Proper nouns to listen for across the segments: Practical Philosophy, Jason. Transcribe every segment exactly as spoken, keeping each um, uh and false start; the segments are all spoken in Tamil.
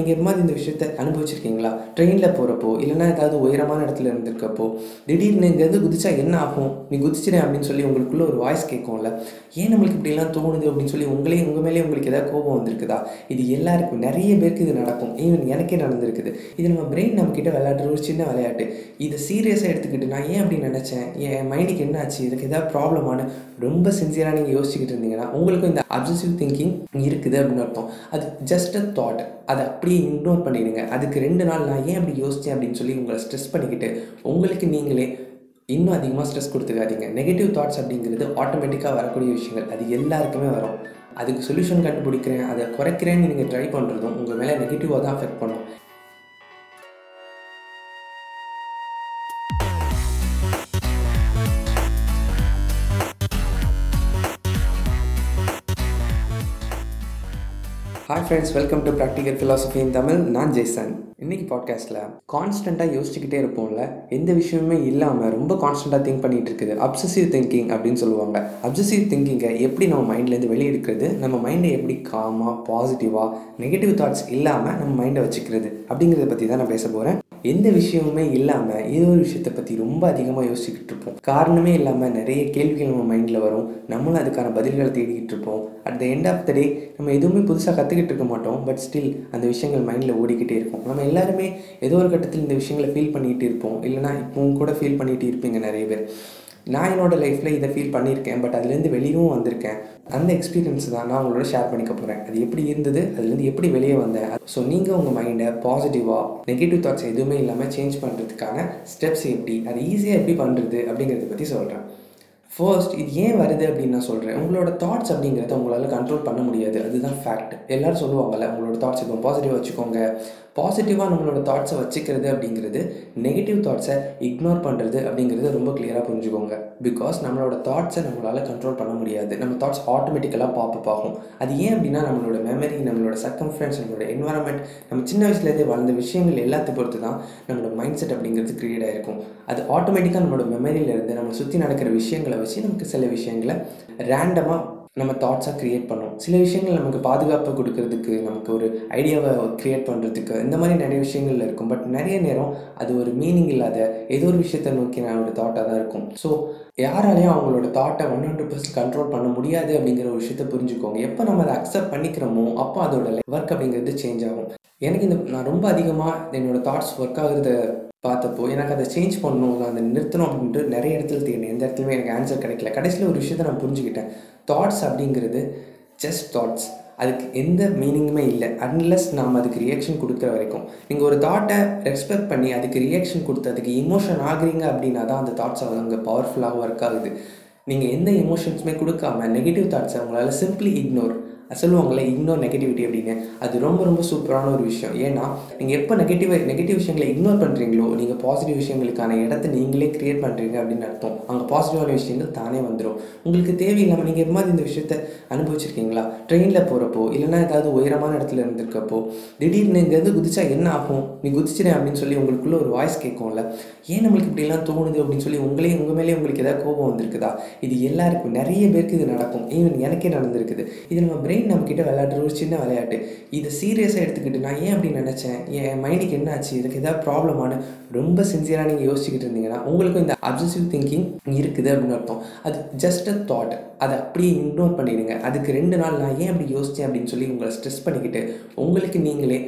நீங்கள் இது மாதிரி இந்த விஷயத்தை அனுபவிச்சிருக்கீங்களா? ட்ரெயினில் போகிறப்போ இல்லைனா ஏதாவது உயரமான இடத்துல இருந்திருக்கப்போ திடீர்னு இங்கேருந்து குதிச்சா என்ன ஆகும், நீ குதிச்சினேன் அப்படின்னு சொல்லி உங்களுக்குள்ளே ஒரு வாய்ஸ் கேட்கும்ல, ஏன் நம்மளுக்கு இப்படிலாம் தோணுது அப்படின்னு சொல்லி உங்களே உங்கள் மேலே உங்களுக்கு ஏதாவது கோபம் வந்திருக்குதா? இது எல்லாருக்கும், நிறைய பேருக்கு இது நடக்கும், ஈவன் எனக்கே நடந்திருக்குது. இது நம்ம பிரெயின் நம்மக்கிட்ட விளையாடுற ஒரு சின்ன விளையாட்டு. இதை சீரியஸாக எடுத்துக்கிட்டு நான் ஏன் அப்படி நினச்சேன், என் மைண்டுக்கு என்ன ஆச்சு, இதுக்கு ஏதாவது ப்ராப்ளமான ரொம்ப சின்சியராக நீங்கள் யோசிச்சுக்கிட்டு இருந்தீங்கன்னா உங்களுக்கும் இந்த அப்சசிவ் திங்கிங் இருக்குது அப்படின்னு அர்த்தம். அது ஜஸ்ட் அ தாட், அதை அப்படியே இக்னோர் பண்ணிடுங்க. அதுக்கு ரெண்டு நாள் நான் ஏன் அப்படி யோசித்தேன் அப்படின்னு சொல்லி உங்களை ஸ்ட்ரெஸ் பண்ணிக்கிட்டு உங்களுக்கு நீங்களே இன்னும் அதிகமாக ஸ்ட்ரெஸ் கொடுத்துக்காதீங்க. நெகட்டிவ் தாட்ஸ் அப்படிங்கிறது ஆட்டோமேட்டிக்காக வரக்கூடிய விஷயங்கள், அது எல்லாருக்குமே வரும். அதுக்கு சொல்யூஷன் கண்டுபிடிக்கிறேன், அதை குறைக்கிறேன்னு நீங்கள் ட்ரை பண்ணுறதும் உங்கள் மேலே நெகட்டிவாக தான் அஃபெக்ட் பண்ணும். Hi friends, welcome to practical philosophy in Tamil. நான் ஜேசன். இன்றைக்கி பாட்காஸ்ட்டில் கான்ஸ்டண்ட்டாக யோசிச்சுக்கிட்டே இருப்போம்ல, எந்த விஷயமே இல்லாமல் ரொம்ப கான்ஸ்டண்ட்டாக திங்க் பண்ணிகிட்டு இருக்குது அப்சசிவ் திங்கிங் அப்படின்னு சொல்லுவாங்க. அப்சசிவ் திங்கிங்கை எப்படி நம்ம மைண்ட்லேருந்து வெளியே எடுக்கிறது, நம்ம மைண்டை எப்படி காமாக பாசிட்டிவாக நெகட்டிவ் தாட்ஸ் இல்லாமல் நம்ம மைண்டை வச்சுக்கிறது அப்படிங்கிறத பற்றி தான் நான் பேச போகிறேன். எந்த விஷயமுமே இல்லாமல் ஏதோ ஒரு விஷயத்தை பற்றி ரொம்ப அதிகமாக யோசிச்சுக்கிட்டு இருப்போம். காரணமே இல்லாமல் நிறைய கேள்விகள் நம்ம மைண்டில் வரும், நம்மளும் அதுக்கான பதில்களை தேடிக்கிட்டு இருப்போம். At the end of the day நம்ம எதுவுமே புதுசாக கற்றுக்கிட்டு இருக்க மாட்டோம், பட் ஸ்டில் அந்த விஷயங்கள் மைண்டில் ஓடிக்கிட்டே இருக்கும். நம்ம எல்லாருமே ஏதோ ஒரு கட்டத்தில் இந்த விஷயங்களை ஃபீல் பண்ணிகிட்டு இருப்போம், இல்லைனா இப்போவும் கூட ஃபீல் பண்ணிகிட்டு இருப்பீங்க நிறைய பேர். நான் என்னோடய லைஃப்பில் இதை ஃபீல் பண்ணியிருக்கேன், பட் அதுலேருந்து வெளியும் வந்திருக்கேன். அந்த எக்ஸ்பீரியன்ஸ் தான் நான் உங்களோட ஷேர் பண்ணிக்க போகிறேன். அது எப்படி இருந்தது, அதுலேருந்து எப்படி வெளியே வந்தேன். ஸோ நீங்கள் உங்கள் மைண்டை பாசிட்டிவாக நெகட்டிவ் தாட்ஸ் எதுவுமே இல்லாமல் சேஞ்ச் பண்ணுறதுக்கான ஸ்டெப்ஸ் எப்படி, அது ஈஸியாக எப்படி பண்ணுறது அப்படிங்கிறத பற்றி சொல்கிறேன். ஃபர்ஸ்ட், இது ஏன் வருது அப்படின்னு நான் சொல்கிறேன். உங்களோட தாட்ஸ் அப்படிங்கிறத உங்களால் கண்ட்ரோல் பண்ண முடியாது, அதுதான் ஃபேக்ட். எல்லோரும் சொல்லுவாங்கள்ல, உங்களோட தாட்ஸ் இப்போ பாசிட்டிவாக வச்சுக்கோங்க. பாசிட்டிவாக நம்மளோட தாட்ஸை வச்சுக்கிறது அப்படிங்கிறது நெகட்டிவ் தாட்ஸை இக்னோர் பண்ணுறது அப்படிங்கிறது ரொம்ப கிளியராக புரிஞ்சுக்கோங்க. பிகாஸ் நம்மளோட தாட்ஸை நம்மளால் கண்ட்ரோல் பண்ண முடியாது, நம்ம தாட்ஸ் ஆட்டோமேட்டிக்கலாக பாப்பப் ஆகும். அது ஏன் அப்படின்னா நம்மளோட மெமரி, நம்மளோட சர்க்கம்ஃபரன்ஸ், நம்மளோட என்வரான்மெண்ட், நம்ம சின்ன வயசுலேருந்தே வளர்ந்த விஷயங்கள் எல்லாத்தையும் பொறுத்து தான் நம்மளோட மைண்ட் செட் அப்படிங்கிறது க்ரியேட் ஆகிருக்கும். அது ஆட்டோமேட்டிக்காக நம்மளோட மெமரியிலேருந்து நம்ம சுற்றி நடக்கிற விஷயங்களை வச்சு நமக்கு சில விஷயங்களை ரேண்டமாக நம்ம தாட்ஸாக க்ரியேட் பண்ணுவோம். சில விஷயங்கள் நமக்கு பாதுகாப்பை கொடுக்கறதுக்கு, நமக்கு ஒரு ஐடியாவை க்ரியேட் பண்ணுறதுக்கு, இந்த மாதிரி நிறைய விஷயங்கள் இருக்கும். பட் நிறைய நேரம் அது ஒரு மீனிங் இல்லாத ஏதோ ஒரு விஷயத்தை நோக்கி நம்மளோட தாட்டாக தான் இருக்கும். ஸோ யாராலையும் அவங்களோட தாட்டை ஒன் ஹண்ட்ரட் பர்சன்ட் கண்ட்ரோல் பண்ண முடியாது அப்படிங்கிற ஒரு விஷயத்தை புரிஞ்சுக்கோங்க. எப்போ நம்ம அதை அக்செப்ட் பண்ணிக்கிறோமோ அப்போ அதோட ஒர்க் அப்படிங்கிறது சேஞ்ச் ஆகும். எனக்கு இந்த நான் ரொம்ப அதிகமாக என்னோடய தாட்ஸ் ஒர்க் ஆகுறத பார்த்தப்போ எனக்கு அதை சேஞ்ச் பண்ணணும், நான் அதை நிறுத்தணும் அப்படின்ட்டு நிறைய இடத்துல தேடினேன். எந்த இடத்துலையுமே எனக்கு ஆன்சர் கிடைக்கல. கடைசியில் ஒரு விஷயத்தை நான் புரிஞ்சுக்கிட்டேன், தாட்ஸ் அப்படிங்கிறது ஜஸ்ட் தாட்ஸ், அதுக்கு எந்த மீனிங்குமே இல்லை அன்லெஸ் நாம் அதுக்கு ரியாக்ஷன் கொடுக்குற வரைக்கும். நீங்கள் ஒரு தாட்டை ரெஸ்பெக்ட் பண்ணி அதுக்கு ரியாக்ஷன் கொடுத்து அதுக்கு இமோஷன் ஆகுறீங்க அப்படின்னா தான் அந்த தாட்ஸ் அங்கே பவர்ஃபுல்லாக ஒர்க் ஆகுது. நீங்கள் எந்த இமோஷன்ஸுமே கொடுக்காமல் நெகட்டிவ் தாட்ஸை உங்களால் சிம்பிளி இக்னோர், சொல்லுவாங்களே இக்னோர் நெகட்டிவிட்டி அப்படின்னு, அது ரொம்ப ரொம்ப சூப்பரான ஒரு விஷயம். ஏன்னா நீங்கள் எப்போ நெகட்டிவ் நெகட்டிவ் விஷயங்களை இக்னோர் பண்ணுறீங்களோ நீங்கள் பாசிட்டிவ் விஷயங்களுக்கான இடத்தை நீங்களே க்ரியேட் பண்ணுறீங்க அப்படின்னு அர்த்தம். அங்கே பாசிட்டிவான விஷயங்கள் தானே வந்துடும். உங்களுக்கு தேவையில்லாமல் நீங்கள் எப்போ இந்த விஷயத்தை அனுபவிச்சிருக்கீங்களா? ட்ரெயினில் போகிறப்போ இல்லைனா ஏதாவது உயரமான இடத்துல இருந்திருக்கப்போ திடீர்னு இங்கேருந்து குதிச்சா என்ன ஆகும், நீ குதிச்சினேன் அப்படின்னு சொல்லி உங்களுக்குள்ளே ஒரு வாய்ஸ் கேட்கும்ல, ஏன் நம்மளுக்கு இப்படிலாம் தோணுது அப்படின்னு சொல்லி உங்களே உங்கள் மேலே உங்களுக்கு ஏதாவது கோபம் வந்திருக்குதா? இது எல்லாருக்கும், நிறைய பேருக்கு இது நடக்கும், ஈவன் எனக்கே நடந்திருக்குது. இது நம்ம பிரெயின் நம்மக்கிட்ட விளையாடுற ஒரு சின்ன விளையாட்டு. இதை சீரியஸாக எடுத்துக்கிட்டு நான் ஏன் அப்படி நினச்சேன், என் மைண்டுக்கு என்ன ஆச்சு, இதுக்கு ஏதாவது ப்ராப்ளமான ரொம்ப சின்சியராக நீங்கள் யோசிச்சுக்கிட்டு இருந்தீங்கன்னா உங்களுக்கும் இந்த அப்சசிவ் திங்கிங் இருக்குது அப்படின்னு அர்த்தம். அது ஜஸ்ட் அ தாட், அதை அப்படியே இக்னோர் பண்ணிடுங்க. அதுக்கு ரெண்டு நாள் நான் ஏன் அப்படி யோசித்தேன் அப்படின்னு சொல்லி உங்களை ஸ்ட்ரெஸ் பண்ணிக்கிட்டு உங்களுக்கு நீங்களே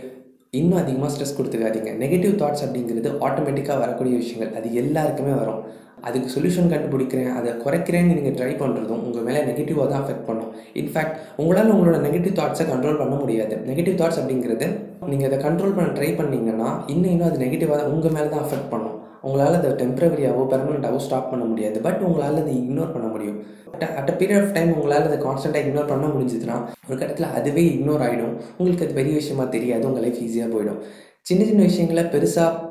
இன்னும் அதிகமாக ஸ்ட்ரெஸ் கொடுத்துக்காதீங்க. நெகட்டிவ் தாட்ஸ் அப்படிங்கிறது ஆட்டோமேட்டிக்காக வரக்கூடிய விஷயங்கள், அது எல்லாருக்குமே வரும். அதுக்கு சொல்யூஷன் கண்டுபிடிக்கிறேன், அதை குறைக்கிறேன்னு நீங்கள் ட்ரை பண்ணுறதும் உங்கள் மேலே நெகட்டிவாக தான் அஃபெக்ட் பண்ணும். இன்ஃபேக்ட் உங்களால் உங்களோட நெகட்டிவ் தாட்ஸை கண்ட்ரோல் பண்ண முடியாது. நெகட்டிவ் தாட்ஸ் அப்படிங்கிறது நீங்கள் அதை கண்ட்ரோல் பண்ண ட்ரை பண்ணிங்கன்னா இன்னும் இன்னும் அது நெகட்டிவாக தான் உங்கள் மேலே தான் அஃபெக்ட் பண்ணும். உங்களால் அதை டெம்பரவரியாகவோ பெர்மனெண்ட்டாகவோ ஸ்டாப் பண்ண முடியாது, பட் உங்களால் அதை இக்னோர் பண்ண முடியும். But at a period of time உங்களால் அதை கான்ஸ்டண்ட்டாக இக்னோர் பண்ண முடிஞ்சதுன்னா ஒரு கட்டத்தில் அதுவே இக்னோர் ஆகிடும். உங்களுக்கு அது பெரிய விஷயமா தெரியாது, உங்கள் லைஃப் ஈஸியாக போயிடும். சின்ன சின்ன விஷயங்களை பெருசாக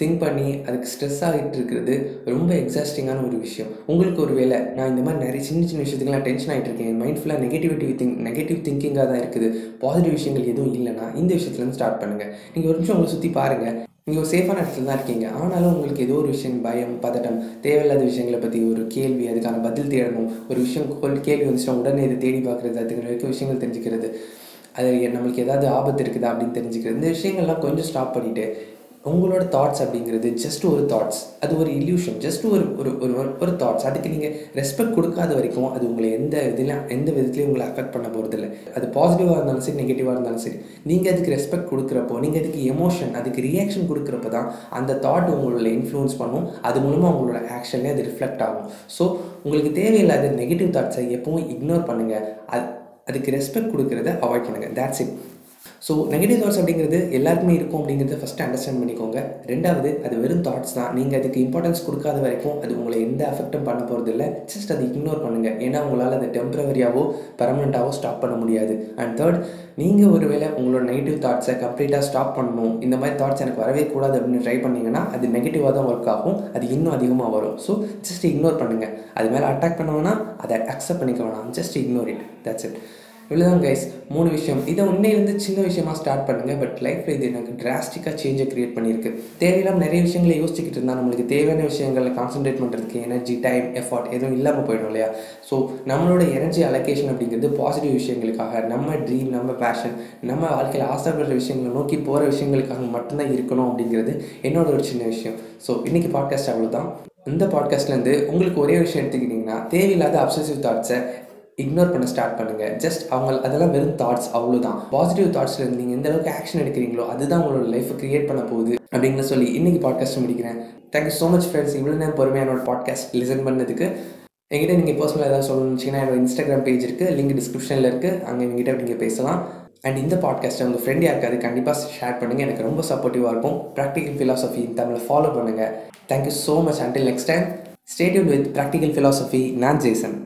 திங்க் பண்ணி அதுக்கு ஸ்ட்ரெஸ் ஆகிட்டு இருக்கிறது ரொம்ப எக்ஸாஸ்டிங்கான ஒரு விஷயம். உங்களுக்கு ஒரு வேளை நான் இந்த மாதிரி நிறைய சின்ன சின்ன விஷயத்துக்குலாம் டென்ஷன் ஆகிட்டு இருக்கேன், என் மைண்ட் ஃபுல்லாக நெகட்டிவிட்டி திங் நெகட்டிவ் திங்கிங்காக தான் இருக்குது, பாசிட்டிவ் விஷயங்கள் எதுவும் இல்லைன்னா இந்த விஷயத்துலேருந்து ஸ்டார்ட் பண்ணுங்கள். நீங்கள் ஒரு நிமிஷம் உங்களை சுற்றி பாருங்கள். நீங்கள் ஒரு சேஃபான இடத்துல தான் இருக்கீங்க, ஆனாலும் உங்களுக்கு ஏதோ ஒரு விஷயம் பயம், பதட்டம், தேவையில்லாத விஷயங்களை பற்றி ஒரு கேள்வி, அதுக்கான பதில் தேடணும், ஒரு விஷயம் கேள்வி வந்துச்சுன்னா உடனே இதை தேடி பார்க்குறது, அதுக்கு நிறைய விஷயங்கள் தெரிஞ்சுக்கிறது, அது நம்மளுக்கு ஏதாவது ஆபத்து இருக்குதா அப்படின்னு தெரிஞ்சுக்கிறது, இந்த விஷயங்கள்லாம் கொஞ்சம் ஸ்டாப் பண்ணிவிட்டு உங்களோட தாட்ஸ் அப்படிங்கிறது ஜஸ்ட் ஒரு தாட்ஸ், அது ஒரு இல்யூஷன், ஜஸ்ட் ஒரு ஒரு ஒரு தாட்ஸ். அதுக்கு நீங்கள் ரெஸ்பெக்ட் கொடுக்காத வரைக்கும் அது உங்களை எந்த இதுலையும் எந்த விதத்துலையும் உங்களை அஃபெக்ட் பண்ண போகிறதில்லை. அது பாசிட்டிவாக இருந்தாலும் சரி, நெகட்டிவாக இருந்தாலும் சரி, நீங்கள் அதுக்கு ரெஸ்பெக்ட் கொடுக்குறப்போ, நீங்கள் அதுக்கு எமோஷன், அதுக்கு ரியாக்ஷன் கொடுக்குறப்போ தான் அந்த தாட் உங்களோட இன்ஃப்ளூயன்ஸ் பண்ணும். அது மூலமாக உங்களோட ஆக்ஷன்லேயே அது ரிஃப்ளெக்ட் ஆகும். ஸோ உங்களுக்கு தேவையில்லாத நெகட்டிவ் தாட்ஸை எப்பவும் இக்னோர் பண்ணுங்கள், அது அதுக்கு ரெஸ்பெக்ட் கொடுக்குறத அவாய்ட் பண்ணுங்கள். That's it. So negative thoughts அப்படிங்கிறது எல்லாருக்குமே இருக்கும் அப்படிங்கிறத ஃபஸ்ட்டு அண்டர்ஸ்டாண்ட் பண்ணிக்கோங்க. ரெண்டாவது, அது வெறும் தாட்ஸ் தான், நீங்கள் அதுக்கு இம்பார்ட்டன்ஸ் கொடுக்காத வரைக்கும் அது உங்களை எந்த அஃபெக்டும் பண்ண போகிறது இல்லை. ஜஸ்ட் அதை இக்னோர் பண்ணுங்கள், ஏன்னா உங்களால் அதை டெம்பரவரியாகவோ பெர்மனெண்ட்டாகவோ ஸ்டாப் பண்ண முடியாது. அண்ட் தேர்ட், நீங்கள் ஒருவேளை உங்களோட நெகட்டிவ் தாட்ஸை கம்ப்ளீட்டாக ஸ்டாப் பண்ணணும், இந்த மாதிரி தாட்ஸ் எனக்கு வரவே கூடாது அப்படின்னு ட்ரை பண்ணிங்கன்னா அது நெகட்டிவாக தான் ஒர்க் ஆகும், அது இன்னும் அதிகமாக வரும். ஸோ ஜஸ்ட் இக்னோர் பண்ணுங்கள், அது மேலே அட்டாக் பண்ணோன்னா அதை அக்செப்ட் பண்ணிக்க வேணாம், just ignore it. That's it. இவ்வளோதான் கைஸ், மூணு விஷயம். இதை உன்னையிலேருந்து சின்ன விஷயமாக ஸ்டார்ட் பண்ணுங்கள், பட் லைஃப்பில் இது எனக்கு டிராஸ்டிக்காக சேஞ்சை க்ரியேட் பண்ணியிருக்கு. தேவையில்லாமல் நிறைய விஷயங்களை யோசிச்சுக்கிட்டு இருந்தால் நம்மளுக்கு தேவையான விஷயங்களில் கான்சன்ட்ரேட் பண்ணுறதுக்கு எனர்ஜி, டைம், எஃபர்ட் எதுவும் இல்லாமல் போயிடும் இல்லையா. ஸோ நம்மளோட எனர்ஜி அலோகேஷன் அப்படிங்கிறது பாசிட்டிவ் விஷயங்களுக்காக, நம்ம ட்ரீம், நம்ம பேஷன், நம்ம வாழ்க்கையில் ஆசைப்படுற விஷயங்களை நோக்கி போகிற விஷயங்களுக்காக மட்டும்தான் இருக்கணும் அப்படிங்கிறது என்னோட ஒரு சின்ன விஷயம். ஸோ இன்றைக்கி பாட்காஸ்ட் அவ்வளோதான். இந்த பாட்காஸ்ட்லேருந்து உங்களுக்கு ஒரே விஷயம் எடுத்துக்கிட்டிங்கன்னா, தேவையில்லாத அப்சசிவ் தாட்ஸை இக்னோர் பண்ண ஸ்டார்ட் பண்ணுங்கள். ஜஸ்ட் அவங்க அதெல்லாம் வெறும் தாட்ஸ், அவ்வளோதான். பாசிட்டிவ் தாட்ஸில் இருந்து நீங்கள் எந்த அளவுக்கு ஆக்ஷன் எடுக்கிறீங்களோ அதுதான் உங்களோட லைஃப்பை க்ரியேட் பண்ண போகுது அப்படின்னு சொல்லி இன்றைக்கி பாட்காஸ்ட் முடிக்கிறேன். தேங்க்யூ ஸோ மச் ஃப்ரெண்ட்ஸ், இவ்வளோ நேரம் பொறுமையாக என்னோட பாட்காஸ்ட் லிசன் பண்ணதுக்கு. என்கிட்ட நீங்கள் பர்சனலாக ஏதாவது சொல்லணும்னுச்சிங்கன்னா என்னோட இன்ஸ்டாகிராம் பேஜ் இருக்குது, லிங்க் டிஸ்கிரிப்ஷனில் இருக்குது, அங்கே எங்கிட்ட நீங்கள் பேசலாம். அண்ட் இந்த பாட்காஸ்ட்டை உங்கள் ஃப்ரெண்ட் யாருக்காது கண்டிப்பாக ஷேர் பண்ணுங்கள், எனக்கு ரொம்ப சப்போர்ட்டிவாக இருக்கும். ப்ராக்டிக்கல் ஃபிலாசஃபி தமிழை ஃபாலோ பண்ணுங்கள். Thank you so much. Until next time, stay tuned with practical philosophy. நான் ஜேசன்.